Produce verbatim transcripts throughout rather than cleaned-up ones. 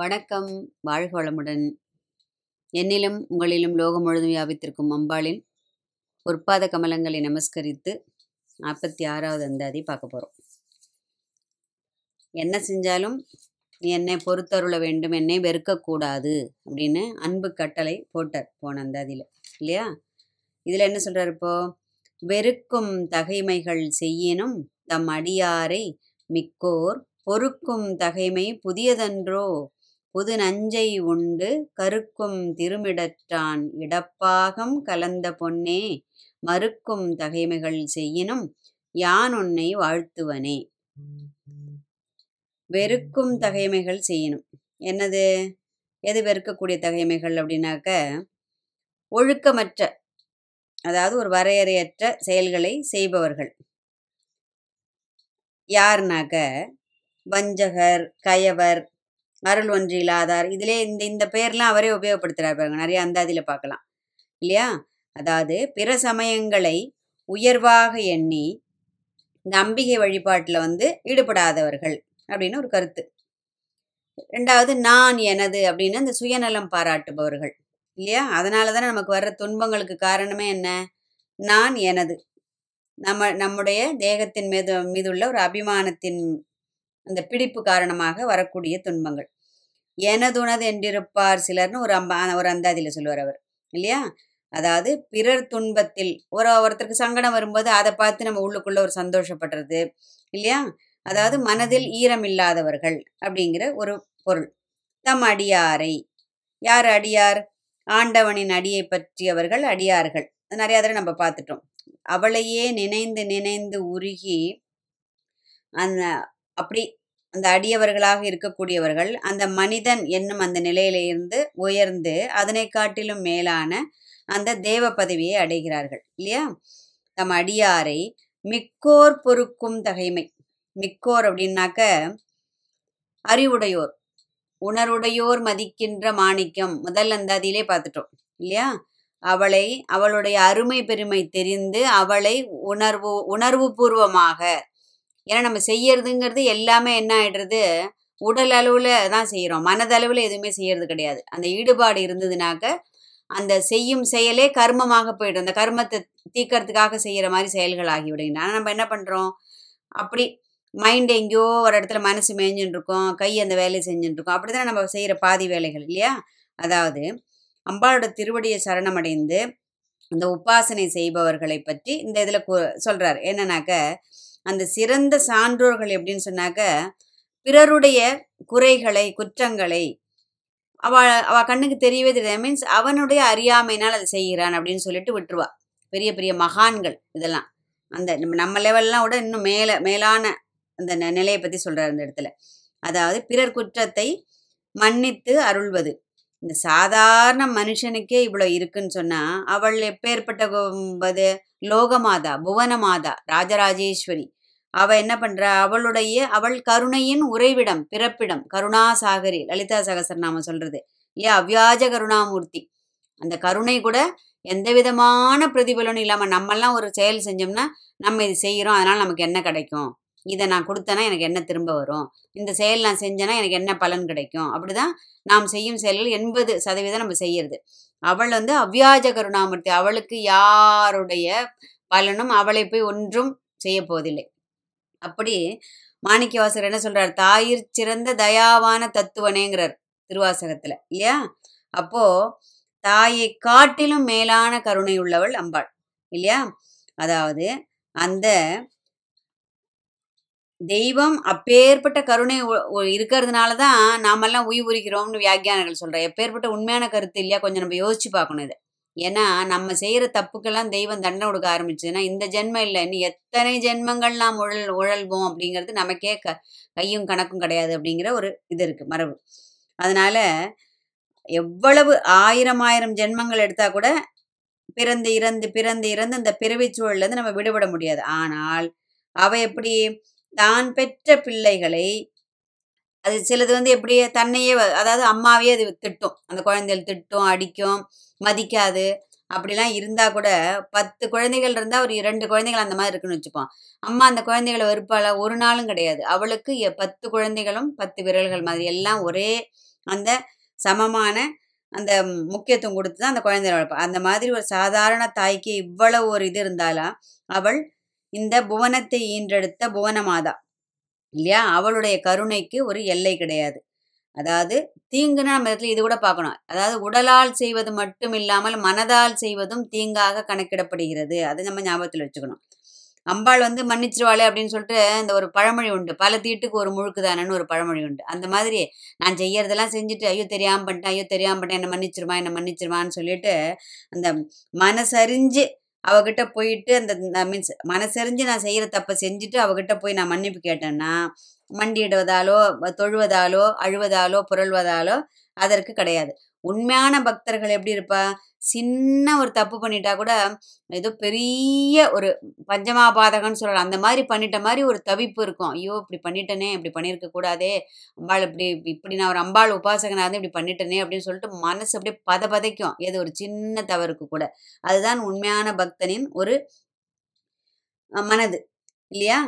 வணக்கம். வாழ்க வளமுடன். என்னிலும் உங்களிலும் லோகம் முழுதும் வியாபித்திருக்கும் அம்பாளின் பொற்பாத கமலங்களை நமஸ்கரித்து நாற்பத்தி ஆறாவது அந்தாதி பார்க்க போகிறோம். என்ன செஞ்சாலும் நீ என்னை பொறுத்தருள வேண்டும், என்னை வெறுக்கக்கூடாது அப்படின்னு அன்பு கட்டளை போட்டார் போன அந்தாதியில், இல்லையா? இதில் என்ன சொல்கிறார்? இப்போது வெறுக்கும் தகைமைகள் செய்யினும் தம் அடியாரை மிக்கோர் பொறுக்கும் தகைமை புதியதன்றோ புது நஞ்சை உண்டு கருக்கும் திருமிடற்றான் இடப்பாகம் கலந்த பொன்னே மறுக்கும் தகைமைகள் செய்யினும் யான் உன்னை வாழ்த்துவனே. வெறுக்கும் தகைமைகள் செய்யினும் என்னது? எது வெறுக்கக்கூடிய தகைமைகள் அப்படின்னாக்க, ஒழுக்கமற்ற, அதாவது ஒரு வரையறையற்ற செயல்களை செய்பவர்கள். யாருனாக்க வஞ்சகர், கயவர், அருள் ஒன்றில்லாதார். இதிலே இந்த இந்த பேர்லாம் அவரே உபயோகப்படுத்துகிறார் பாருங்க, நிறைய அந்தாதியில் பார்க்கலாம், இல்லையா? அதாவது பிற சமயங்களை உயர்வாக எண்ணி நம்பிக்கை வழிபாட்டில் வந்து ஈடுபடாதவர்கள் அப்படின்னு ஒரு கருத்து. ரெண்டாவது, நான் எனது அப்படின்னு அந்த சுயநலம் பாராட்டுபவர்கள், இல்லையா? அதனால தானே நமக்கு வர்ற துன்பங்களுக்கு காரணமே என்ன? நான் எனது, நம்ம நம்முடைய தேகத்தின் மீது மீதுள்ள ஒரு அபிமானத்தின் அந்த பிடிப்பு காரணமாக வரக்கூடிய துன்பங்கள். எனதுனது என்றிருப்பார் சிலர்னு ஒரு அம்பா ஒரு அந்தாதியில் சொல்லுவார் அவர், இல்லையா? அதாவது பிறர் துன்பத்தில் ஒரு ஒருத்தருக்கு சங்கடம் வரும்போது அதை பார்த்து நம்ம உள்ளுக்குள்ள ஒரு சந்தோஷப்படுறது, இல்லையா? அதாவது மனதில் ஈரம் இல்லாதவர்கள் அப்படிங்கிற ஒரு பொருள். தம் அடியாரை, யார் அடியார்? ஆண்டவனின் அடியை பற்றியவர்கள் அடியார்கள். நிறையா தடவை நம்ம பார்த்துட்டோம். அவளையே நினைந்து நினைந்து உருகி அந்த அப்படி அந்த அடியவர்களாக இருக்கக்கூடியவர்கள் அந்த மனிதன் என்னும் அந்த நிலையிலிருந்து உயர்ந்து அதனை காட்டிலும் மேலான அந்த தேவ பதவியை அடைகிறார்கள், இல்லையா? தம் அடியாரை மிக்கோர் பொறுக்கும் தகைமை. மிக்கோர் அப்படின்னாக்க அறிவுடையோர், உணர்வுடையோர் மதிக்கின்ற மாணிக்கம் முதல் அந்தாதியிலே பார்த்துட்டோம், இல்லையா? அவளை, அவளுடைய அருமை பெருமை தெரிந்து அவளை உணர்வு உணர்வு பூர்வமாக, ஏன்னா நம்ம செய்யறதுங்கிறது எல்லாமே என்ன ஆகிடுறது, உடல் அளவில் தான் செய்கிறோம், மனதளவில் எதுவுமே செய்கிறது கிடையாது. அந்த ஈடுபாடு இருந்ததுனாக்க அந்த செய்யும் செயலே கர்மமாக போய்டும், அந்த கர்மத்தை தீக்கிறதுக்காக செய்கிற மாதிரி செயல்கள் ஆகிவிடுங்க. ஆனால் நம்ம என்ன பண்ணுறோம், அப்படி மைண்டு எங்கேயோ ஒரு இடத்துல மனசு மேய்ஞ்சுன்னு இருக்கோம், கை அந்த வேலையை செஞ்சுட்டு இருக்கோம். அப்படி தான் நம்ம செய்கிற பாதி வேலைகள், இல்லையா? அதாவது அம்பாளோட திருவடியை சரணமடைந்து அந்த உபாசனை செய்பவர்களை பற்றி இந்த இதில் சொல்கிறார். என்னன்னாக்க அந்த சிறந்த சான்றோர்கள் எப்படின்னு சொன்னாக்க, பிறருடைய குறைகளை குற்றங்களை அவ அவ கண்ணுக்கு தெரியவே தெரியாது, மீன்ஸ் அவனுடைய அறியாமையினால் அதை செய்கிறான் அப்படின்னு சொல்லிட்டு விட்டுருவா. பெரிய பெரிய மகான்கள் இதெல்லாம் அந்த நம்ம நம்ம லெவல்லாம் விட இன்னும் மேலே மேலான அந்த நிலையை பற்றி சொல்கிறார் அந்த இடத்துல. அதாவது பிறர் குற்றத்தை மன்னித்து அருள்வது. இந்த சாதாரண மனுஷனுக்கே இவ்வளோ இருக்குன்னு சொன்னால் அவள் எப்பேற்பட்டது? லோகமாதா, புவனமாதா, ராஜராஜேஸ்வரி. அவள் என்ன பண்ணுறா? அவளுடைய அவள் கருணையின் உறைவிடம், பிறப்பிடம், கருணாசாகரி, லலிதா சகசரநாம சொல்கிறது, இல்லையா? அவ்யாஜ கருணாமூர்த்தி. அந்த கருணை கூட எந்த விதமான பிரதிபலனும் இல்லாமல் நம்மெல்லாம் ஒரு செயல் செஞ்சோம்னா நம்ம இது செய்கிறோம், அதனால் நமக்கு என்ன கிடைக்கும், இதை நான் கொடுத்தேன்னா எனக்கு என்ன திரும்ப வரும், இந்த செயல் நான் செஞ்சேன்னா எனக்கு என்ன பலன் கிடைக்கும், அப்படி தான் நாம் செய்யும் செயல்கள் எண்பது சதவீதம் நம்ம செய்கிறது. அவள் வந்து அவ்யாஜ கருணாமூர்த்தி. அவளுக்கு யாருடைய பலனும் அவளை போய் ஒன்றும் செய்ய போவதில்லை. அப்படி மாணிக்கவாசகர் என்ன சொல்கிறார்? தாயிற் சிறந்த தயாவான தத்துவனேங்கிறார் திருவாசகத்தில், இல்லையா? அப்போது தாயை காட்டிலும் மேலான கருணை உள்ளவள் அம்பாள், இல்லையா? அதாவது அந்த தெய்வம் அப்பேற்பட்ட கருணை இருக்கிறதுனால தான் நாமெல்லாம் உயிர் உரிக்கிறோம்னு வியாக்கியானர்கள் சொல்கிறேன். எப்பேற்பட்ட உண்மையான கருத்து, இல்லையா? கொஞ்சம் நம்ம யோசிச்சு பார்க்கணும் இதை. ஏன்னா நம்ம செய்கிற தப்புக்கெல்லாம் தெய்வம் தண்டனை கொடுக்க ஆரம்பிச்சதுன்னா இந்த ஜென்மம் இல்லை, இன்னும் எத்தனை ஜென்மங்கள் நாம் உழல் உழல்வோம் அப்படிங்கிறது நமக்கே க கையும் கணக்கும் கிடையாது அப்படிங்கிற ஒரு இது இருக்குது, மரபு. அதனால் எவ்வளவு ஆயிரம் ஆயிரம் ஜென்மங்கள் எடுத்தால் கூட பிறந்து இறந்து பிறந்து இறந்து அந்த பிறவி சூழல்லேருந்து நம்ம விடுபட முடியாது. ஆனால் அவள் எப்படி தான் பெற்ற பிள்ளைகளை, அது சிலது வந்து எப்படியே தன்னையே, அதாவது அம்மாவே அது திட்டும், அந்த குழந்தைகள் திட்டும், அடிக்கும், மதிக்காது. அப்படிலாம் இருந்தால் கூட பத்து குழந்தைகள் இருந்தால் ஒரு இரண்டு குழந்தைகள் அந்த மாதிரி இருக்குன்னு வச்சுப்போம். அம்மா அந்த குழந்தைகளை வெறுப்பாள ஒரு நாளும் கிடையாது. அவளுக்கு பத்து குழந்தைகளும் பத்து விரல்கள் மாதிரி எல்லாம் ஒரே அந்த சமமான அந்த முக்கியத்துவம் கொடுத்து தான் அந்த குழந்தைய வளர்ப்பா. அந்த மாதிரி ஒரு சாதாரண தாய்க்கு இவ்வளவு ஒரு இது இருந்தாலும் அவள் இந்த புவனத்தை ஈன்றெடுத்த புவனமாதா இல்லையா, அவளுடைய கருணைக்கு ஒரு எல்லை கிடையாது. அதாவது தீங்குன்னு நம்ம இடத்துல இது கூட பார்க்கணும். அதாவது உடலால் செய்வது மட்டும் இல்லாமல் மனதால் செய்வதும் தீங்காக கணக்கிடப்படுகிறது, அதை நம்ம ஞாபகத்தில் வச்சுக்கணும். அம்பாள் வந்து மன்னிச்சிருவாளே அப்படின்னு சொல்லிட்டு இந்த ஒரு பழமொழி உண்டு, பல தீட்டுக்கு ஒரு முழுக்குதானன்னு ஒரு பழமொழி உண்டு. அந்த மாதிரி நான் செய்யறதெல்லாம் செஞ்சுட்டு ஐயோ தெரியாமல் பண்ணிட்டேன் ஐயோ தெரியாமல் பண்ணிட்டேன் என்னை மன்னிச்சிருமா என்னை மன்னிச்சிருவான்னு சொல்லிட்டு அந்த மனசறிஞ்சு அவகிட்ட போயிட்டு அந்த மீன்ஸ் மனசறிஞ்சு நான் செய்கிற தப்பை செஞ்சுட்டு அவகிட்ட போய் நான் மன்னிப்பு கேட்டேன்னா மண்டியிடுவதாலோ தொழுவதாலோ அழுவதாலோ புரள்வதாலோ அதற்கு கிடையாது. உண்மையான பக்தர்கள் எப்படி இருப்பா, சின்ன ஒரு தப்பு பண்ணிட்டா கூட ஏதோ பெரிய ஒரு பஞ்சமாபாதகன்னு சொல்லலாம், அந்த மாதிரி பண்ணிட்ட மாதிரி ஒரு தவிப்பு இருக்கும். ஐயோ இப்படி பண்ணிட்டனே, இப்படி பண்ணியிருக்க கூடாதே அம்பாள், இப்படி இப்படி நான் ஒரு அம்பாள் உபாசகனாக இருந்து இப்படி பண்ணிட்டனே அப்படின்னு சொல்லிட்டு மனசு அப்படியே பத பதைக்கும் ஏதோ ஒரு சின்ன தவறுக்கு கூட. அதுதான் உண்மையான பக்தனின் ஒரு மனது இல்லையா.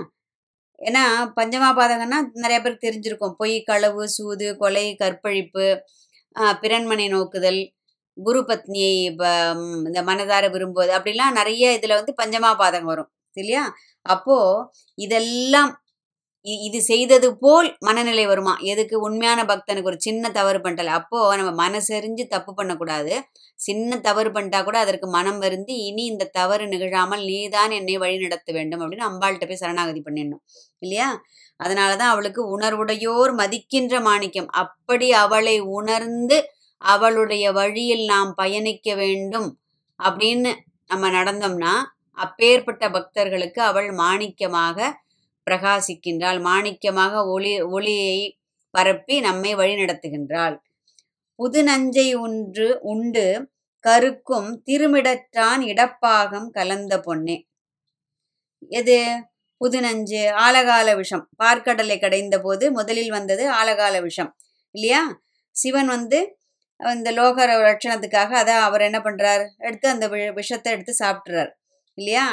ஏன்னா பஞ்சமாபாதகன்னா நிறைய பேருக்கு தெரிஞ்சிருக்கும், பொய் களவு சூது கொலை கற்பழிப்பு பிறன்மனை நோக்குதல் குரு பத்னியை இந்த மனதார விரும்புவது அப்படிலாம் நிறைய இதில் வந்து பஞ்சமாபாதகம் வரும் இல்லையா. அப்போது இதெல்லாம் இது செய்தது போல் மனநிலை வருமா, எதுக்கு உண்மையான பக்தனுக்கு ஒரு சின்ன தவறு பண்ணிட்டல. அப்போது நம்ம மனசெறிஞ்சு தப்பு பண்ணக்கூடாது, சின்ன தவறு பண்ணிட்டா கூட அதற்கு மனம் வருந்தி இனி இந்த தவறு நிகழாமல் நீ தான் என்னை வழி நடத்த வேண்டும் அப்படின்னு அம்பாள்கிட்ட போய் சரணாகதி பண்ணிடணும் இல்லையா. அதனால தான் அவளுக்கு உணர்வுடையோர் மதிக்கின்ற மாணிக்கம், அப்படி அவளை உணர்ந்து அவளுடைய வழியில் நாம் பயணிக்க வேண்டும் அப்படின்னு நம்ம நடந்தோம்னா அப்பேற்பட்ட பக்தர்களுக்கு அவள் மாணிக்கமாக பிரகாசிக்கின்றாள், மாணிக்கமாக ஒளி ஒளியை பரப்பி நம்மை வழி நடத்துகின்றாள். புது நஞ்சை ஒன்று உண்டு கருக்கும் திருமிடற்றான் இடப்பாகம் கலந்த பொன்னே. எது புது நஞ்சு? ஆலகால விஷம். பார்க்கடலை கடைந்த போது முதலில் வந்தது ஆலகால விஷம் இல்லையா. சிவன் வந்து இந்த லோக ரட்சணத்துக்காக அதை அவர் என்ன பண்றார், எடுத்து அந்த விஷத்தை எடுத்து சாப்பிட்றார் இல்லையா.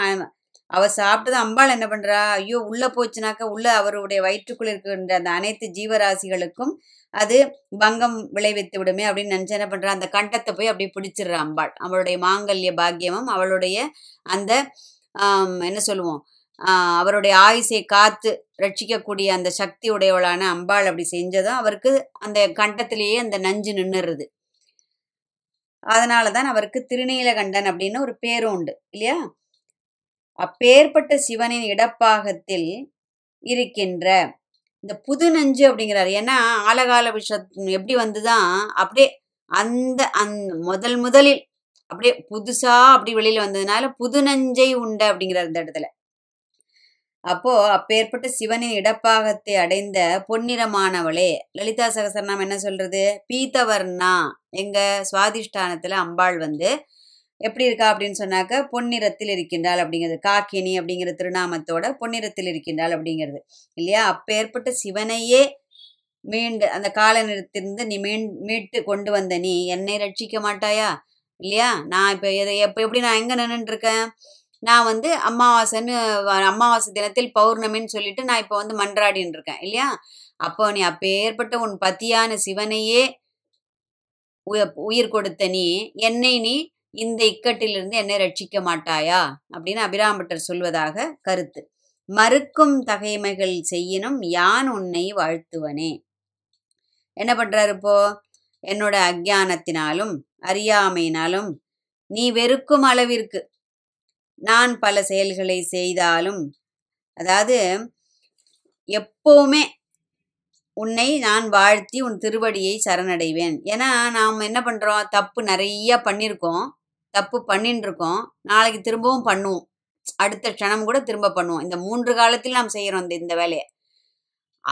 அவர் சாப்பிட்டது அம்பாள் என்ன பண்றா, ஐயோ உள்ள போச்சுனாக்கா உள்ள அவருடைய வயிற்றுக்குள் இருக்கின்ற அந்த அனைத்து ஜீவராசிகளுக்கும் அது பங்கம் விளைவித்து விடுமே அப்படின்னு நினைச்சு என்ன பண்றா, அந்த கண்டத்தை போய் அப்படியே பிடிச்சிடுறா அம்பாள். அவளுடைய மாங்கல்ய பாக்கியமும் அவளுடைய அந்த ஆஹ் என்ன சொல்லுவோம் ஆஹ் அவருடைய ஆயுசை காத்து ரட்சிக்கக்கூடிய அந்த சக்தி உடையவளான அம்பாள் அப்படி செஞ்சதும் அவருக்கு அந்த கண்டத்திலேயே அந்த நஞ்சு நின்றுறது. அதனாலதான் அவருக்கு திருநீலகண்டன் அப்படின்னு ஒரு பேரும் உண்டு இல்லையா. அப்பேற்பட்ட சிவனின் இடப்பாகத்தில் இருக்கின்ற இந்த புது நஞ்சு அப்படிங்கிறார். ஏன்னா ஆலகால விஷம் எப்படி வந்துதான் அப்படியே அந்த அந் முதல் முதலில் அப்படியே புதுசா அப்படி வெளியில வந்ததுனால புது நஞ்சை உண்டு அப்படிங்கிறார் இந்த இடத்துல. அப்போ அப்பேற்பட்ட சிவனின் இடப்பாகத்தை அடைந்த பொன்னிறமானவளே. லலிதா சகசரநாமம் என்ன சொல்றது, பீத்தவர்ணா எங்க சுவாதிஷ்டானத்துல அம்பாள் வந்து எப்படி இருக்கா அப்படின்னு சொன்னாக்க பொன்னிறத்தில் இருக்கின்றாள் அப்படிங்கிறது, காக்கினி அப்படிங்கிற திருநாமத்தோட பொன்னிறத்தில் இருக்கின்றாள் அப்படிங்கிறது இல்லையா. அப்பேற்பட்ட சிவனையே மீண்டு அந்த கால நிறத்திலிருந்து நீ மீண் மீட்டு கொண்டு வந்த நீ என்னை ரட்சிக்க மாட்டாயா இல்லையா. நான் இப்போ எதை எப்போ எப்படி நான் எங்கே நின்றுட்டுருக்கேன், நான் வந்து அமாவாசைன்னு அமாவாசை தினத்தில் பௌர்ணமின்னு சொல்லிட்டு நான் இப்போ வந்து மன்றாடின்னு இருக்கேன் இல்லையா. அப்போ நீ அப்பேற்பட்ட உன் பதியான சிவனையே உயிர் கொடுத்த நீ என்னை நீ இந்த இக்கட்டிலிருந்து என்னை ரட்சிக்க மாட்டாயா அப்படின்னு அபிராமி பட்டர் சொல்வதாக கருத்து. மறுக்கும் தகைமைகள் செய்யினும் யான் உன்னை வாழ்த்துவனே. என்ன பண்றாரு இப்போ, என்னோட அக்ஞானத்தினாலும் அறியாமையினாலும் நீ வெறுக்கும் அளவிற்கு நான் பல செயல்களை செய்தாலும், அதாவது எப்பவுமே உன்னை நான் வாழ்த்தி உன் திருவடியை சரணடைவேன். ஏன்னா நாம் என்ன பண்றோம், தப்பு நிறைய பண்ணியிருக்கோம், தப்பு பண்ணிட்டு இருக்கோம், நாளைக்கு திரும்பவும் பண்ணுவோம், அடுத்த க்ஷணம் கூட திரும்ப பண்ணுவோம், இந்த மூன்று காலத்தில் நாம் செய்யறோம் இந்த இந்த வேலையை.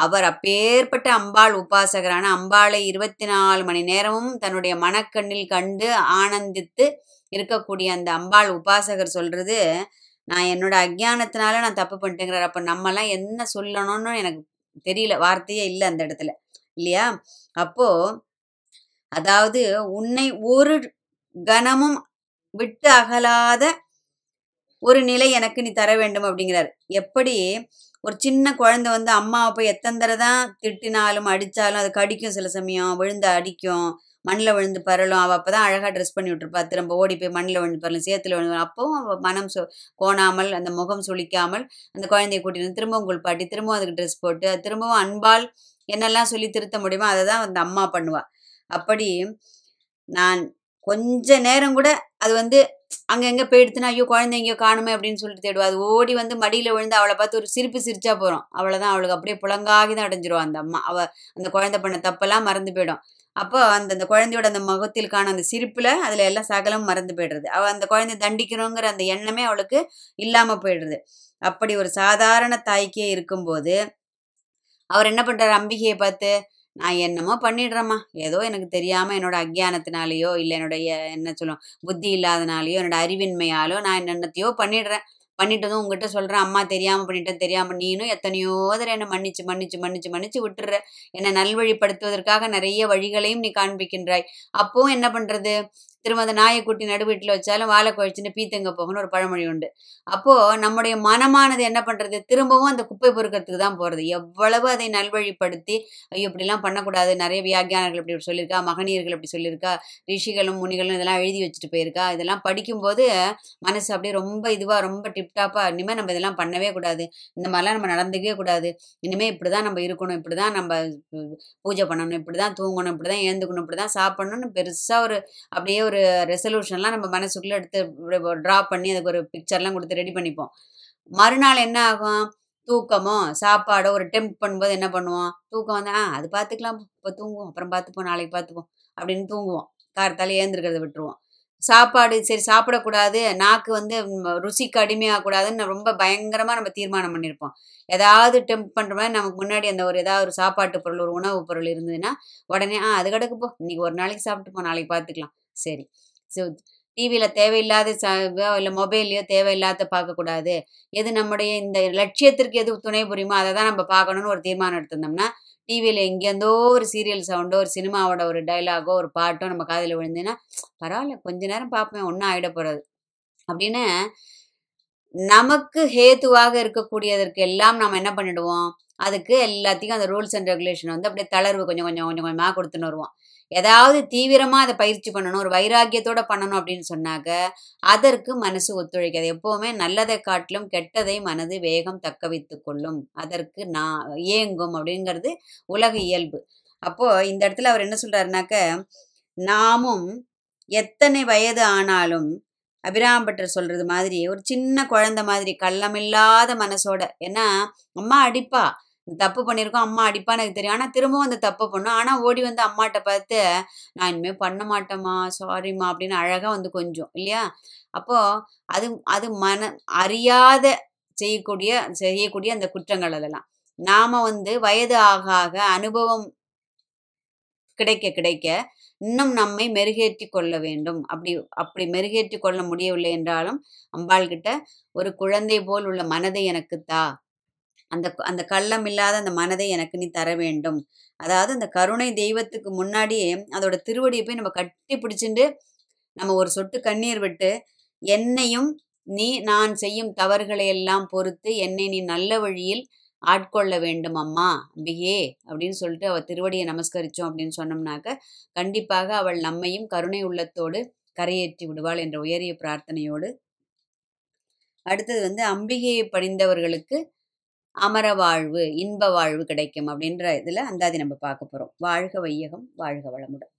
அவர் அப்பேற்பட்ட அம்பாள் உபாசகரான அம்பாளை இருபத்தி நாலு மணி நேரமும் தன்னுடைய மனக்கண்ணில் கண்டு ஆனந்தித்து இருக்கக்கூடிய அந்த அம்பாள் உபாசகர் சொல்றது, நான் என்னோட அக்ஞானத்தினால நான் தப்பு பண்ணிட்டேங்கிறார். அப்ப நம்ம எல்லாம் என்ன சொல்லணும்னு எனக்கு தெரியல, வார்த்தையே இல்லை அந்த இடத்துல இல்லையா. அப்போ அதாவது உன்னை ஒரு கணமும் விட்டு அகலாத ஒரு நிலை எனக்கு நீ தர வேண்டும் அப்படிங்கிறார். எப்படி ஒரு சின்ன குழந்தை வந்து அம்மாவை போய் எத்தனை தடவை தான் திட்டினாலும் அடித்தாலும் அது கடிக்கும், சில சமயம் விழுந்து அடிக்கும், மண்ணில் விழுந்து பரலும். அவள் அப்போ தான் அழகாக ட்ரெஸ் பண்ணி விட்டுருப்பா, திரும்ப ஓடி போய் மண்ணில் விழுந்து பரலும், சேத்துல விழுந்து பரலும். அப்பவும் அவள் மனம் சொ கோணாமல் அந்த முகம் சுளிக்காமல் அந்த குழந்தையை கூட்டிட்டு திரும்பவும் குளிப்பாட்டி திரும்பவும் அதுக்கு ட்ரெஸ் போட்டு அது திரும்பவும் அன்பால் என்னெல்லாம் சொல்லி திருத்த முடியுமோ அதை தான் அந்த அம்மா பண்ணுவாள். அப்படி நான் கொஞ்ச நேரம் கூட அது வந்து அங்கே எங்கே போயிடுத்துனா ஐயோ குழந்தை எங்கேயோ காணுமே அப்படின்னு சொல்லிட்டு தேடுவா. அது ஓடி வந்து மடியில் விழுந்து அவளை பார்த்து ஒரு சிரிப்பு சிரிச்சா போகிறோம், அவ்வளோதான், அவளுக்கு அப்படியே புலங்காகி தான் அடைஞ்சிருவான் அந்த அம்மா. அவள் அந்த குழந்தை பண்ண தப்பெல்லாம் மறந்து போயிடும். அப்போ அந்த அந்த குழந்தையோட அந்த முகத்தில் காணும் அந்த சிரிப்பில் அதில் எல்லாம் சகலமும் மறந்து போய்டுறது. அவள் அந்த குழந்தைய தண்டிக்கணுங்கிற அந்த எண்ணமே அவளுக்கு இல்லாமல் போயிடுறது. அப்படி ஒரு சாதாரண தாய்க்கே இருக்கும்போது அவர் என்ன பண்ணுறாரு, அம்பிகையை பார்த்து நான் என்னமோ பண்ணிடுறேம்மா, ஏதோ எனக்கு தெரியாமல் என்னோட அக்ஞானத்தினாலேயோ இல்லை என்னுடைய என்ன சொல்லும் புத்தி இல்லாதனாலேயோ என்னோட அறிவின்மையாலோ நான் என்னத்தையோ பண்ணிடுறேன், பண்ணிட்டதும் உங்ககிட்ட சொல்கிறேன் அம்மா தெரியாமல் பண்ணிட்டேன் தெரியாமல். நீனும் எத்தனையோ தடவை என்னை மன்னிச்சு மன்னிச்சு மன்னிச்சு மன்னிச்சு விட்டுடுற, என்னை நல்வழிப்படுத்துவதற்காக நிறைய வழிகளையும் நீ காண்பிக்கின்றாய். அப்பவும் என்ன பண்ணுறது, திரும்ப அந்த நாயை கூட்டி நடு வீட்டில் வச்சாலும் வாழை குழைச்சின்னு பீத்தங்க போகணும் ஒரு பழமொழி உண்டு. அப்போது நம்முடைய மனமானது என்ன பண்ணுறது, திரும்பவும் அந்த குப்பை பொறுக்கிறதுக்கு தான் போகிறது. எவ்வளவு அதை நல்வழிப்படுத்தி ஐயோ இப்படிலாம் பண்ணக்கூடாது, நிறைய வியாக்கியானர்கள் இப்படி சொல்லியிருக்கா, மகனியர்கள் இப்படி சொல்லியிருக்கா, ரிஷிகளும் முனிகளும் இதெல்லாம் எழுதி வச்சுட்டு போயிருக்கா, இதெல்லாம் படிக்கும்போது மனசு அப்படியே ரொம்ப இதுவாக ரொம்ப டிப்டாப்பாக இனிமேல் நம்ம இதெல்லாம் பண்ணவே கூடாது, இந்த மாதிரிலாம் நம்ம நடந்துக்கவே கூடாது, இனிமேல் இப்படி தான் நம்ம இருக்கணும், இப்படி தான் நம்ம பூஜை பண்ணணும், இப்படி தான் தூங்கணும், இப்படி தான் ஏந்துக்கணும், இப்படி தான் சாப்பிடணும்னு பெருசாக ஒரு அப்படியே ஒரு ரெசல்யூஷன்லாம் நம்ம மனசுக்குள்ளே எடுத்து ட்ரா பண்ணி அதுக்கு ஒரு பிக்சர்லாம் கொடுத்து ரெடி பண்ணிப்போம். மறுநாள் என்ன ஆகும், தூக்கமோ சாப்பாடோ ஒரு டெம்ப்ட் பண்ணும்போது என்ன பண்ணுவோம், தூக்கம் வந்து ஆ அது பார்த்துக்கலாம் இப்போ தூங்குவோம் அப்புறம் பார்த்துப்போம் நாளைக்கு பார்த்துப்போம் அப்படின்னு தூங்குவோம், காரத்தால் ஏந்திருக்கிறத விட்டுருவோம். சாப்பாடு சரி சாப்பிடக்கூடாது, நாக்கு வந்து ருசிக்கு அடிமையாகக்கூடாதுன்னு ரொம்ப பயங்கரமாக நம்ம தீர்மானம் பண்ணியிருப்போம். ஏதாவது டெம்ப்ட் பண்ணுற மாதிரி நமக்கு முன்னாடி அந்த ஒரு ஏதாவது ஒரு சாப்பாட்டு பொருள் ஒரு உணவு பொருள் இருந்ததுன்னா உடனே ஆ அது கிடக்கு போ இன்னைக்கு ஒரு நாளைக்கு சாப்பிட்டுப்போம் நாளைக்கு பார்த்துக்கலாம். சரி ஸோ டிவியில் தேவையில்லாத இல்லை மொபைல்லையோ தேவையில்லாத பார்க்கக்கூடாது, எது நம்முடைய இந்த லட்சியத்திற்கு எது துணை புரியுமோ அதை தான் நம்ம பார்க்கணுன்னு ஒரு தீர்மானம் எடுத்திருந்தோம்னா டிவியில் எங்கேருந்தோ ஒரு சீரியல் சவுண்டோ ஒரு சினிமாவோட ஒரு டைலாகோ ஒரு பாட்டோ நம்ம காதில் விழுந்துன்னா பரவாயில்ல கொஞ்ச நேரம் பார்ப்பேன் ஒன்றும் ஆகிட போகிறது அப்படின்னு நமக்கு ஹேத்துவாக இருக்கக்கூடியதற்கு எல்லாம் நாம் என்ன பண்ணிடுவோம், அதுக்கு எல்லாத்துக்கும் அந்த ரூல்ஸ் அண்ட் ரெகுலேஷன் வந்து அப்படியே தளர்வு கொஞ்சம் கொஞ்சம் கொஞ்சம் கொஞ்சமாக கொடுத்துன்னு வருவோம். ஏதாவது தீவிரமாக அதை பயிற்சி பண்ணணும் ஒரு வைராக்கியத்தோடு பண்ணணும் அப்படின்னு சொன்னாக்க அதற்கு மனசு ஒத்துழைக்காது. எப்போவுமே நல்லதை காட்டிலும் கெட்டதை மனது வேகம் தக்க வைத்து கொள்ளும், அதற்கு நான் ஏங்கும் அப்படிங்கிறது உலக இயல்பு. அப்போது இந்த இடத்துல அவர் என்ன சொல்கிறாருனாக்க, நாமும் எத்தனை வயது ஆனாலும் அபிராமி பட்டர் சொல்கிறது மாதிரி ஒரு சின்ன குழந்தை மாதிரி கள்ளமில்லாத மனசோட, ஏன்னா அம்மா அடிப்பா தப்பு பண்ணியிருக்கோம் அம்மா அடிப்பான்னு எனக்கு தெரியும், ஆனால் திரும்பவும் அந்த தப்பு பண்ணோம், ஆனால் ஓடி வந்து அம்மாட்ட பார்த்து நான் இனிமேல் பண்ண மாட்டேம்மா சாரிம்மா அப்படின்னு அழகாக வந்து கொஞ்சம் இல்லையா. அப்போது அது அது மன அறியாத செய்யக்கூடிய செய்யக்கூடிய அந்த குற்றங்கள் அதெல்லாம் நாம் வந்து வயது ஆக ஆக அனுபவம் கிடைக்க கிடைக்க இன்னும் நம்மை மெருகேற்றி கொள்ள வேண்டும். அப்படி அப்படி மெருகேற்றி கொள்ள முடியவில்லை என்றாலும் அம்பாள்கிட்ட ஒரு குழந்தை போல் உள்ள மனதை எனக்குத்தா, அந்த அந்த கள்ளம் இல்லாத அந்த மனதை எனக்கு நீ தர வேண்டும். அதாவது அந்த கருணை தெய்வத்துக்கு முன்னாடியே அதோட திருவடியை போய் நம்ம கட்டி பிடிச்சிட்டு நம்ம ஒரு சொட்டு கண்ணீர் விட்டு என்னையும் நீ நான் செய்யும் தவறுகளை எல்லாம் பொறுத்து என்னை நீ நல்ல வழியில் ஆட்கொள்ள வேண்டும் அம்மா அம்பிகே அப்படின்னு சொல்லிட்டு அவள் திருவடியை நமஸ்கரித்தோம் அப்படின்னு சொன்னோம்னாக்க கண்டிப்பாக அவள் நம்மையும் கருணை உள்ளத்தோடு கரையேற்றி விடுவாள் என்ற உயரிய பிரார்த்தனையோடு, அடுத்தது வந்து அம்பிகையை பணிந்தவர்களுக்கு அமர வாழ்வு இன்ப வாழ்வு கிடைக்கும் அப்படின்ற இதில் அந்தாதி நம்ம பார்க்க போகிறோம். வாழ்க வையகம், வாழ்க வளமுடன்.